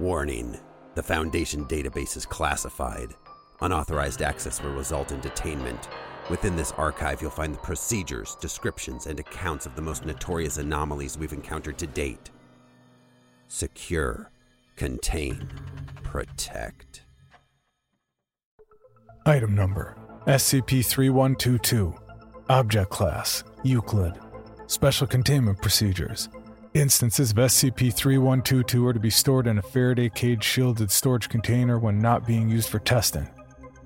Warning. The Foundation database is classified. Unauthorized access will result in detainment. Within this archive, you'll find the procedures, descriptions, and accounts of the most notorious anomalies we've encountered to date. Secure. Contain. Protect. Item number: SCP-3122. Object class: Euclid. Special containment procedures. Instances of SCP-3122 are to be stored in a Faraday cage shielded storage container when not being used for testing.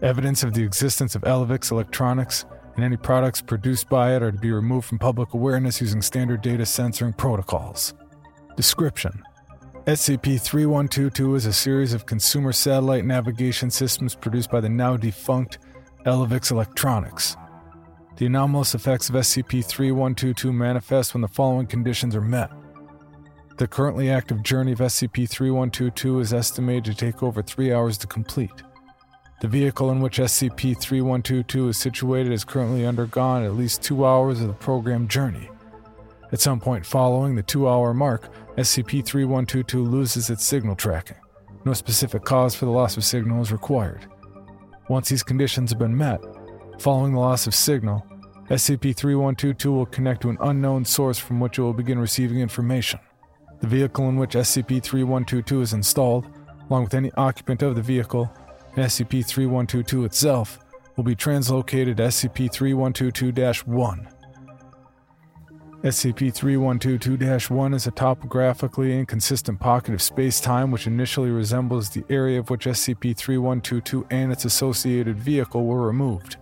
Evidence of the existence of Elvix Electronics and any products produced by it are to be removed from public awareness using standard data censoring protocols. Description: SCP-3122 is a series of consumer satellite navigation systems produced by the now defunct Elvix Electronics. The anomalous effects of SCP-3122 manifest when the following conditions are met. The currently active journey of SCP-3122 is estimated to take over 3 hours to complete. The vehicle in which SCP-3122 is situated has currently undergone at least 2 hours of the programmed journey. At some point following the 2-hour mark, SCP-3122 loses its signal tracking. No specific cause for the loss of signal is required. Once these conditions have been met, following the loss of signal, SCP-3122 will connect to an unknown source from which it will begin receiving information. The vehicle in which SCP-3122 is installed, along with any occupant of the vehicle, and SCP-3122 itself, will be translocated to SCP-3122-1. SCP-3122-1 is a topographically inconsistent pocket of space-time which initially resembles the area of which SCP-3122 and its associated vehicle were removed.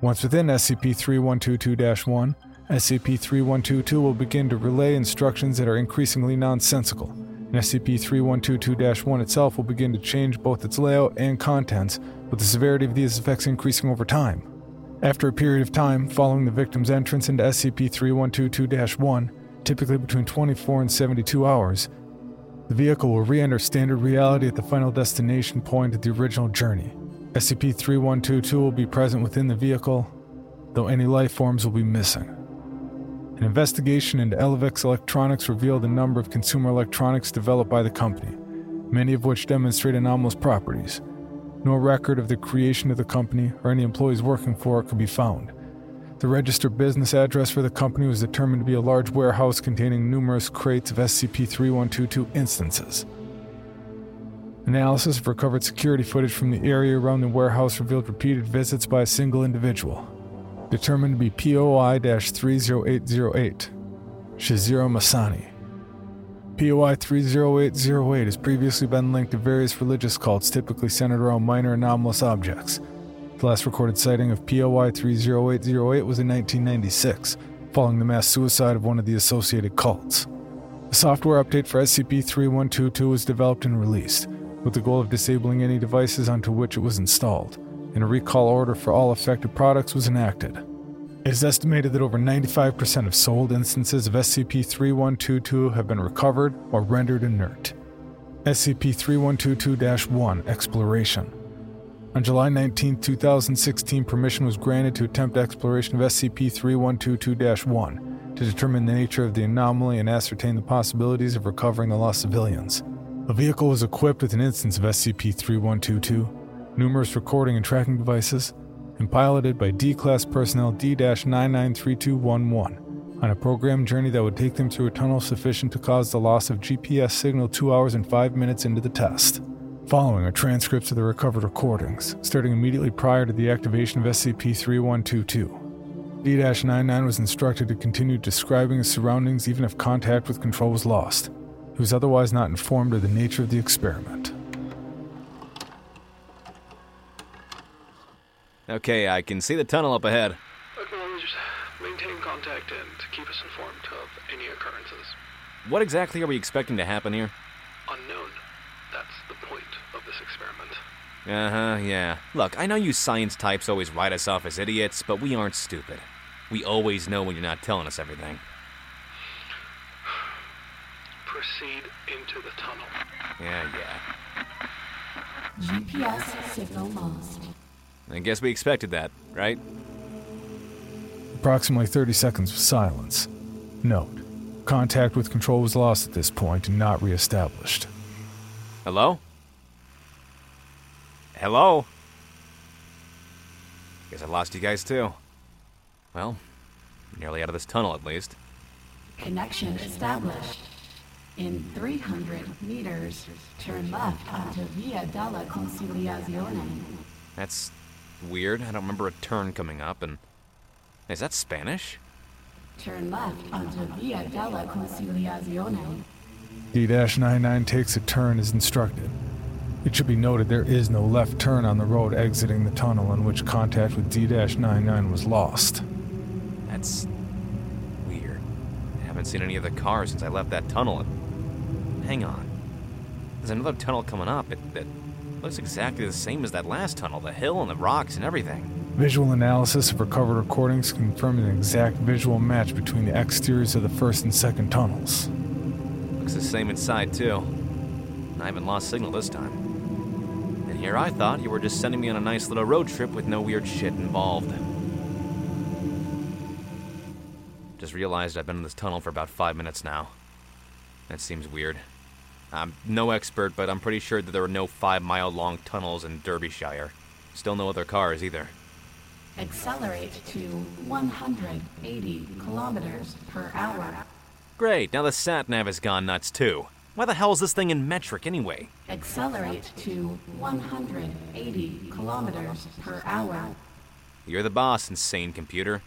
Once within SCP-3122-1, SCP-3122 will begin to relay instructions that are increasingly nonsensical, and SCP-3122-1 itself will begin to change both its layout and contents, with the severity of these effects increasing over time. After a period of time following the victim's entrance into SCP-3122-1, typically between 24 and 72 hours, the vehicle will re-enter standard reality at the final destination point of the original journey. SCP-3122 will be present within the vehicle, though any life forms will be missing. An investigation into Elvix Electronics revealed a number of consumer electronics developed by the company, many of which demonstrate anomalous properties. No record of the creation of the company or any employees working for it could be found. The registered business address for the company was determined to be a large warehouse containing numerous crates of SCP-3122 instances. Analysis of recovered security footage from the area around the warehouse revealed repeated visits by a single individual, determined to be POI-30808, Shizira Masani. POI-30808 has previously been linked to various religious cults typically centered around minor anomalous objects. The last recorded sighting of POI-30808 was in 1996, following the mass suicide of one of the associated cults. A software update for SCP-3122 was developed and released, with the goal of disabling any devices onto which it was installed, and a recall order for all affected products was enacted. It is estimated that over 95% of sold instances of SCP-3122 have been recovered or rendered inert. SCP-3122-1 Exploration. On July 19, 2016, permission was granted to attempt exploration of SCP-3122-1 to determine the nature of the anomaly and ascertain the possibilities of recovering the lost civilians. A vehicle was equipped with an instance of SCP-3122, numerous recording and tracking devices, and piloted by D-Class personnel D-993211 on a program journey that would take them through a tunnel sufficient to cause the loss of GPS signal 2 hours and 5 minutes into the test. Following are transcripts of the recovered recordings, starting immediately prior to the activation of SCP-3122. D-99 was instructed to continue describing his surroundings even if contact with control was lost. He was otherwise not informed of the nature of the experiment. Okay, I can see the tunnel up ahead. Acknowledged. Maintain contact and keep us informed of any occurrences. What exactly are we expecting to happen here? Unknown. That's the point of this experiment. Uh-huh, yeah. Look, I know you science types always write us off as idiots, but we aren't stupid. We always know when you're not telling us everything. Proceed into the tunnel. Yeah. GPS signal lost. I guess we expected that, right? Approximately 30 seconds of silence. Note, contact with control was lost at this point and not reestablished. Hello? Hello? Guess I lost you guys too. Well, nearly out of this tunnel at least. Connection established. In 300 meters, turn left onto Via Della Conciliazione. That's weird. I don't remember a turn coming up, and... Is that Spanish? Turn left onto Via Della Conciliazione. D-99 takes a turn as instructed. It should be noted there is no left turn on the road exiting the tunnel in which contact with D-99 was lost. That's weird. I haven't seen any other cars since I left that tunnel. Hang on. There's another tunnel coming up. It looks exactly the same as that last tunnel. The hill and the rocks and everything. Visual analysis of recovered recordings confirmed an exact visual match between the exteriors of the first and second tunnels. Looks the same inside, too. I haven't lost signal this time. And here I thought you were just sending me on a nice little road trip with no weird shit involved. Just realized I've been in this tunnel for about 5 minutes now. That seems weird. I'm no expert, but I'm pretty sure that there are no 5-mile-long tunnels in Derbyshire. Still no other cars either. Accelerate to 180 kilometers per hour. Great, now the sat-nav has gone nuts too. Why the hell is this thing in metric anyway? Accelerate to 180 kilometers per hour. You're the boss, insane computer.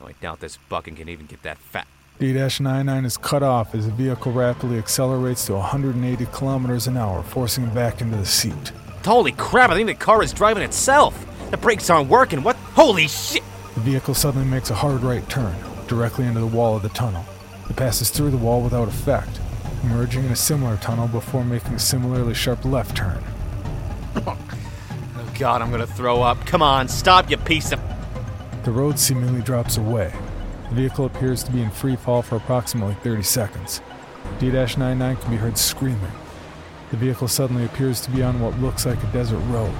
Oh, I doubt this bucking can even get that fat. D-99 is cut off as the vehicle rapidly accelerates to 180 kilometers an hour, forcing him back into the seat. Holy crap, I think the car is driving itself! The brakes aren't working, what? Holy shit! The vehicle suddenly makes a hard right turn, directly into the wall of the tunnel. It passes through the wall without effect, emerging in a similar tunnel before making a similarly sharp left turn. Oh god, I'm gonna throw up. Come on, stop, you piece of... The road seemingly drops away. The vehicle appears to be in free fall for approximately 30 seconds. D-99 can be heard screaming. The vehicle suddenly appears to be on what looks like a desert road.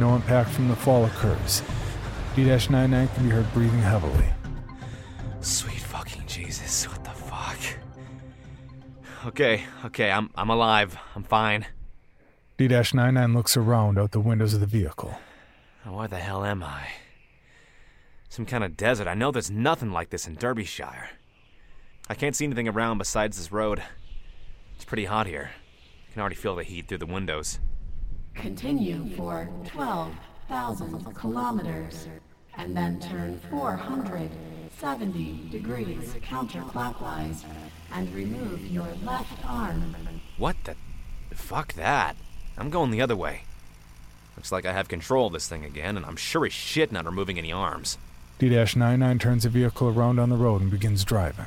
No impact from the fall occurs. D-99 can be heard breathing heavily. Sweet fucking Jesus, what the fuck? Okay, I'm alive. I'm fine. D-99 looks around out the windows of the vehicle. Where the hell am I? Some kind of desert. I know there's nothing like this in Derbyshire. I can't see anything around besides this road. It's pretty hot here. I can already feel the heat through the windows. Continue for 12,000 kilometers, and then turn 470 degrees counterclockwise, and remove your left arm. What the... Fuck that. I'm going the other way. Looks like I have control of this thing again, and I'm sure as shit not removing any arms. D-99 turns the vehicle around on the road and begins driving.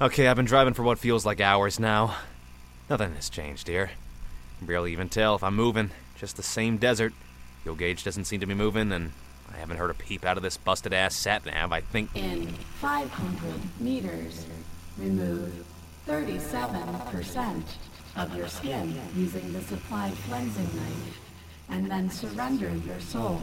Okay, I've been driving for what feels like hours now. Nothing has changed here. I can barely even tell if I'm moving. Just the same desert. Fuel gauge doesn't seem to be moving, and I haven't heard a peep out of this busted-ass sat-nav, I think. In 500 meters, remove 37% of your skin using the supplied cleansing knife, and then surrender your soul.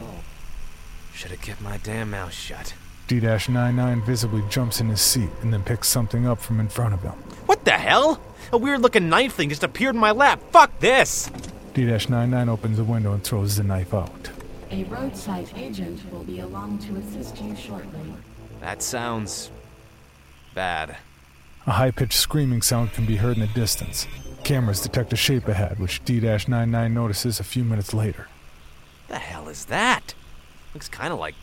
Should have kept my damn mouth shut. D-99 visibly jumps in his seat and then picks something up from in front of him. What the hell? A weird-looking knife thing just appeared in my lap. Fuck this! D-99 opens the window and throws the knife out. A roadside agent will be along to assist you shortly. That sounds... bad. A high-pitched screaming sound can be heard in the distance. Cameras detect a shape ahead, which D-99 notices a few minutes later. The hell is that? Looks kind of like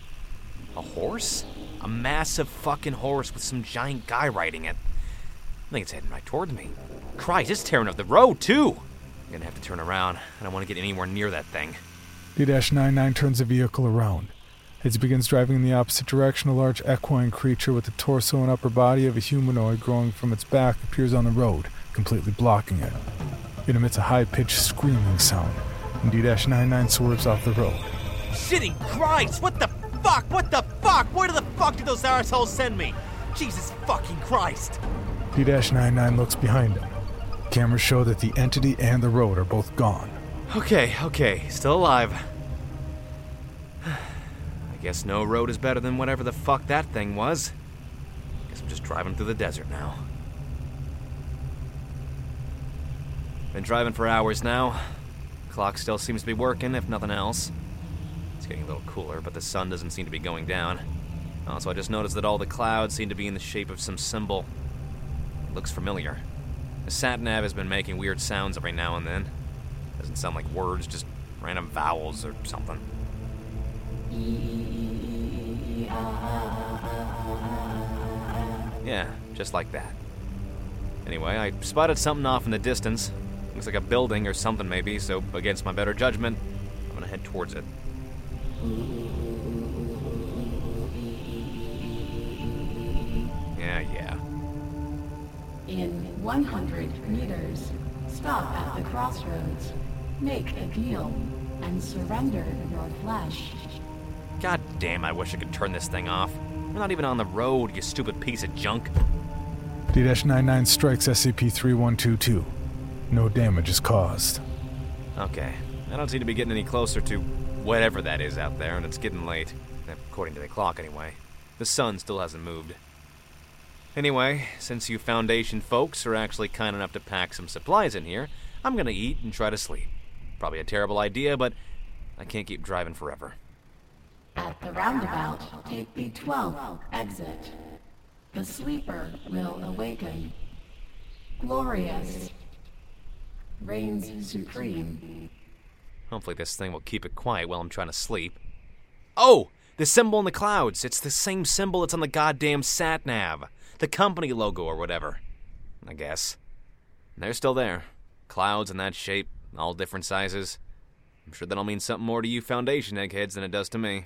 a horse? A massive fucking horse with some giant guy riding it. I think it's heading right toward me. Christ, it's tearing up the road, too! I'm gonna have to turn around. I don't want to get anywhere near that thing. D-99 turns the vehicle around. As it begins driving in the opposite direction, a large equine creature with the torso and upper body of a humanoid growing from its back appears on the road, completely blocking it. It emits a high-pitched screaming sound, and D-99 swerves off the road. Shitting Christ! What the fuck? What the fuck? Where the fuck did those arseholes send me? Jesus fucking Christ! D-99 looks behind him. Cameras show that the entity and the road are both gone. Okay, still alive. I guess no road is better than whatever the fuck that thing was. Guess I'm just driving through the desert now. Been driving for hours now. Clock still seems to be working, if nothing else. It's getting a little cooler, but the sun doesn't seem to be going down. Also, I just noticed that all the clouds seem to be in the shape of some symbol. It looks familiar. The sat-nav has been making weird sounds every now and then. Doesn't sound like words, just random vowels or something. Yeah, just like that. Anyway, I spotted something off in the distance. Looks like a building or something maybe, so against my better judgment, I'm gonna head towards it. Yeah. In 100 meters, stop at the crossroads, make a deal, and surrender your flesh. God damn, I wish I could turn this thing off. We're not even on the road, you stupid piece of junk. D-99 strikes SCP-3122. No damage is caused. Okay, I don't seem to be getting any closer to whatever that is out there, and it's getting late. According to the clock, anyway. The sun still hasn't moved. Anyway, since you Foundation folks are actually kind enough to pack some supplies in here, I'm gonna eat and try to sleep. Probably a terrible idea, but I can't keep driving forever. At the roundabout, take the 12 exit. The sleeper will awaken. Glorious. Reigns supreme. Hopefully this thing will keep it quiet while I'm trying to sleep. Oh! The symbol in the clouds! It's the same symbol that's on the goddamn sat-nav. The company logo or whatever, I guess. They're still there. Clouds in that shape, all different sizes. I'm sure that'll mean something more to you Foundation eggheads than it does to me.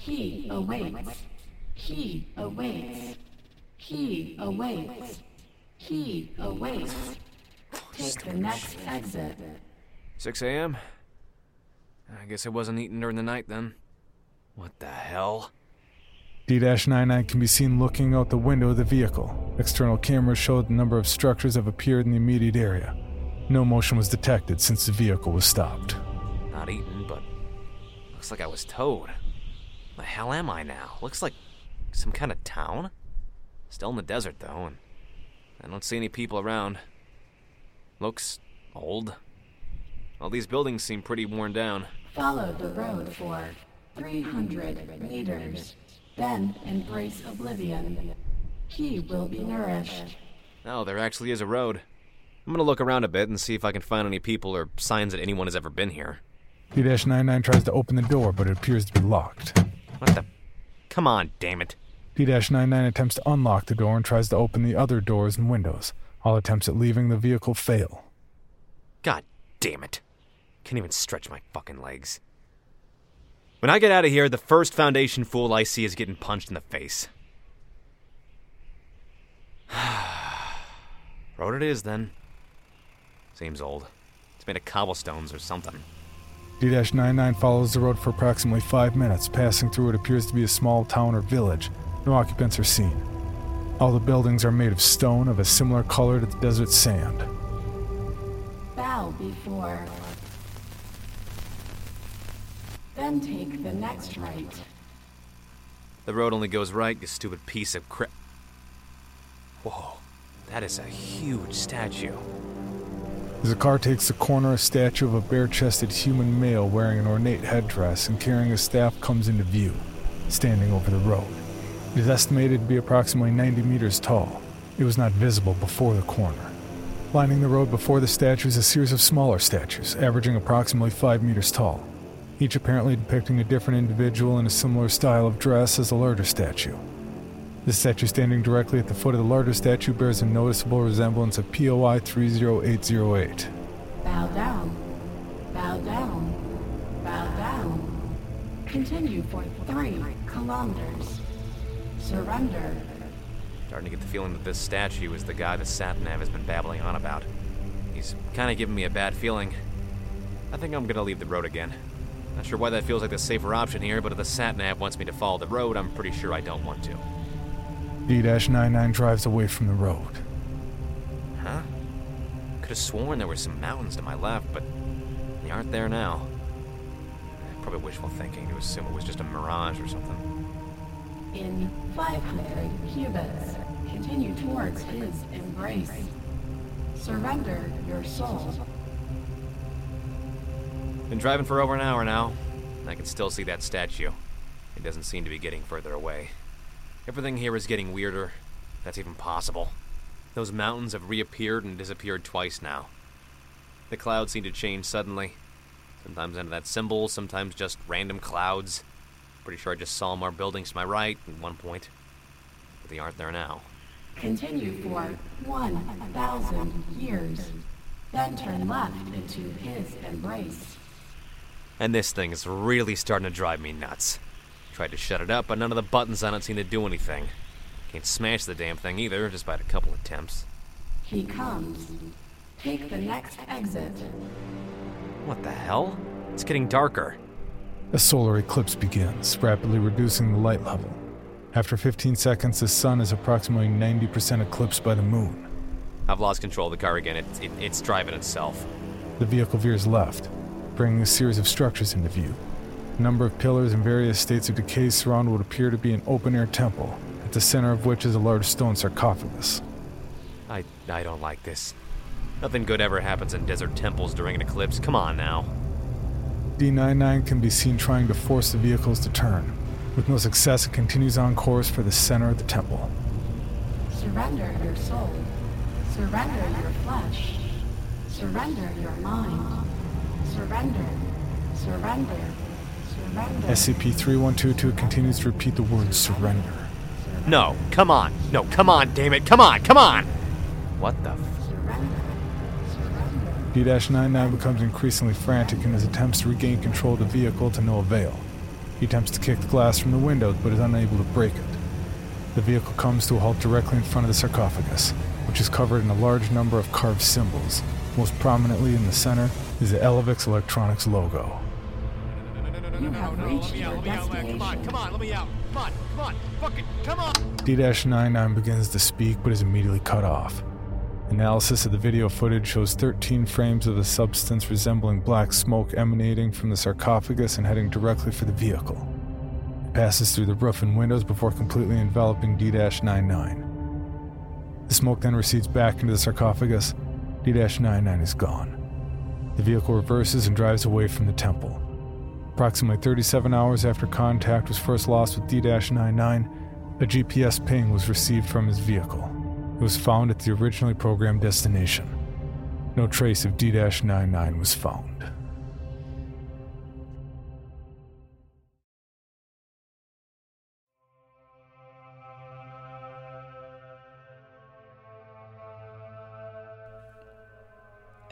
He awaits. He awaits. He awaits. He awaits. Take the next exit. 6 a.m.? I guess I wasn't eating during the night then. What the hell? D-99 can be seen looking out the window of the vehicle. External cameras showed the number of structures have appeared in the immediate area. No motion was detected since the vehicle was stopped. Not eating, but looks like I was towed. The hell am I now? Looks like some kind of town. Still in the desert, though, and I don't see any people around. Looks old. All these buildings seem pretty worn down. Follow the road for 300 meters, then embrace oblivion. He will be nourished. Oh, there actually is a road. I'm gonna look around a bit and see if I can find any people or signs that anyone has ever been here. D-99 tries to open the door, but it appears to be locked. What the... Come on, damn it. D-99 attempts to unlock the door and tries to open the other doors and windows. All attempts at leaving the vehicle fail. God damn it. Can't even stretch my fucking legs. When I get out of here, the first Foundation fool I see is getting punched in the face. Road it is, then. Seems old. It's made of cobblestones or something. D-99 follows the road for approximately 5 minutes, passing through what appears to be a small town or village. No occupants are seen. All the buildings are made of stone of a similar color to the desert sand. Bow before. Then take the next right. The road only goes right, you stupid piece of crap. Whoa. That is a huge statue. The car takes the corner. A statue of a bare-chested human male wearing an ornate headdress and carrying a staff comes into view, standing over the road. It is estimated to be approximately 90 meters tall. It was not visible before the corner. Lining the road before the statue is a series of smaller statues, averaging approximately 5 meters tall, each apparently depicting a different individual in a similar style of dress as the larger statue. The statue standing directly at the foot of the larger statue bears a noticeable resemblance of POI-30808. Bow down. Bow down. Bow down. Continue for 3 kilometers. Surrender. Starting to get the feeling that this statue is the guy that Satnav has been babbling on about. He's kind of giving me a bad feeling. I think I'm going to leave the road again. Not sure why that feels like the safer option here, but if the Satnav wants me to follow the road, I'm pretty sure I don't want to. D-99 drives away from the road. Huh? Could have sworn there were some mountains to my left, but they aren't there now. Probably wishful thinking to assume it was just a mirage or something. In 500 cubits, continue towards his embrace. Surrender your soul. Been driving for over an hour now, and I can still see that statue. It doesn't seem to be getting further away. Everything here is getting weirder. That's even possible. Those mountains have reappeared and disappeared twice now. The clouds seem to change suddenly. Sometimes under that symbol, sometimes just random clouds. Pretty sure I just saw more buildings to my right at one point, but they aren't there now. Continue for 1,000 years, then turn left into his embrace. And this thing is really starting to drive me nuts. Tried to shut it up, but none of the buttons on it seem to do anything. Can't smash the damn thing either, despite a couple attempts. He comes. Take the next exit. What the hell? It's getting darker. A solar eclipse begins, rapidly reducing the light level. After 15 seconds, the sun is approximately 90% eclipsed by the moon. I've lost control of the car again. It's driving itself. The vehicle veers left, bringing a series of structures into view. A number of pillars in various states of decay surround what appear to be an open-air temple, at the center of which is a large stone sarcophagus. I don't like this. Nothing good ever happens in desert temples during an eclipse. Come on now. D-99 can be seen trying to force the vehicles to turn. With no success, it continues on course for the center of the temple. Surrender your soul. Surrender your flesh. Surrender your mind. Surrender. Surrender. Surrender. SCP-3122 continues to repeat the word surrender. No, come on. No, come on, damn it. Come on, come on. What the f- D-99 becomes increasingly frantic in his attempts to regain control of the vehicle to no avail. He attempts to kick the glass from the windows, but is unable to break it. The vehicle comes to a halt directly in front of the sarcophagus, which is covered in a large number of carved symbols. Most prominently in the center is the Elvix Electronics logo. You have reached your destination. Come on, let me out. Come on, fuck it, come on! D-99 begins to speak, but is immediately cut off. Analysis of the video footage shows 13 frames of a substance resembling black smoke emanating from the sarcophagus and heading directly for the vehicle. It passes through the roof and windows before completely enveloping D-99. The smoke then recedes back into the sarcophagus. D-99 is gone. The vehicle reverses and drives away from the temple. Approximately 37 hours after contact was first lost with D-99, a GPS ping was received from his vehicle. It was found at the originally programmed destination. No trace of D-99 was found.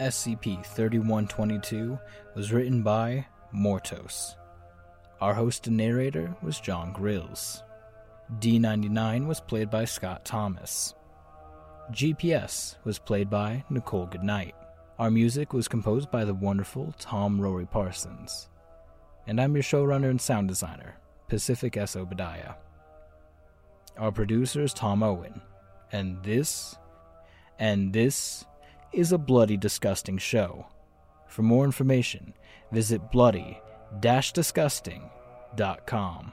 SCP-3122 was written by Mortos. Our host and narrator was John Grills. D-99 was played by Scott Thomas. GPS was played by Nicole Goodnight. Our music was composed by the wonderful Tom Rory Parsons. And I'm your showrunner and sound designer, Pacific S. Obadiah. Our producer is Tom Owen. And this is a Bloody Disgusting show. For more information, visit bloody-disgusting.com.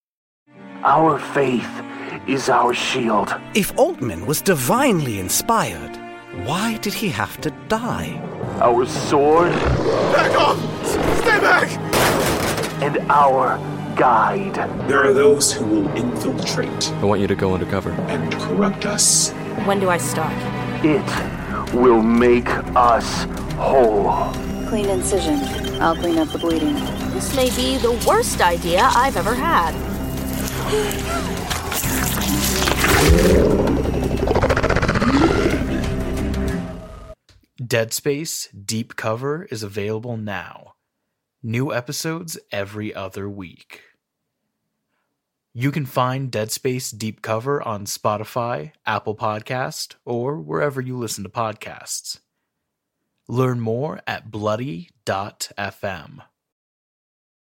Our faith is our shield. If Altman was divinely inspired, why did he have to die? Our sword. Back off! Stay back! And our guide. There are those who will infiltrate. I want you to go undercover. And corrupt us. When do I start? It will make us whole. Clean incision. I'll clean up the bleeding. This may be the worst idea I've ever had. Dead Space Deep Cover is available now. New episodes every other week. You can find Dead Space Deep Cover on Spotify, Apple Podcasts, or wherever you listen to podcasts. Learn more at bloody.fm.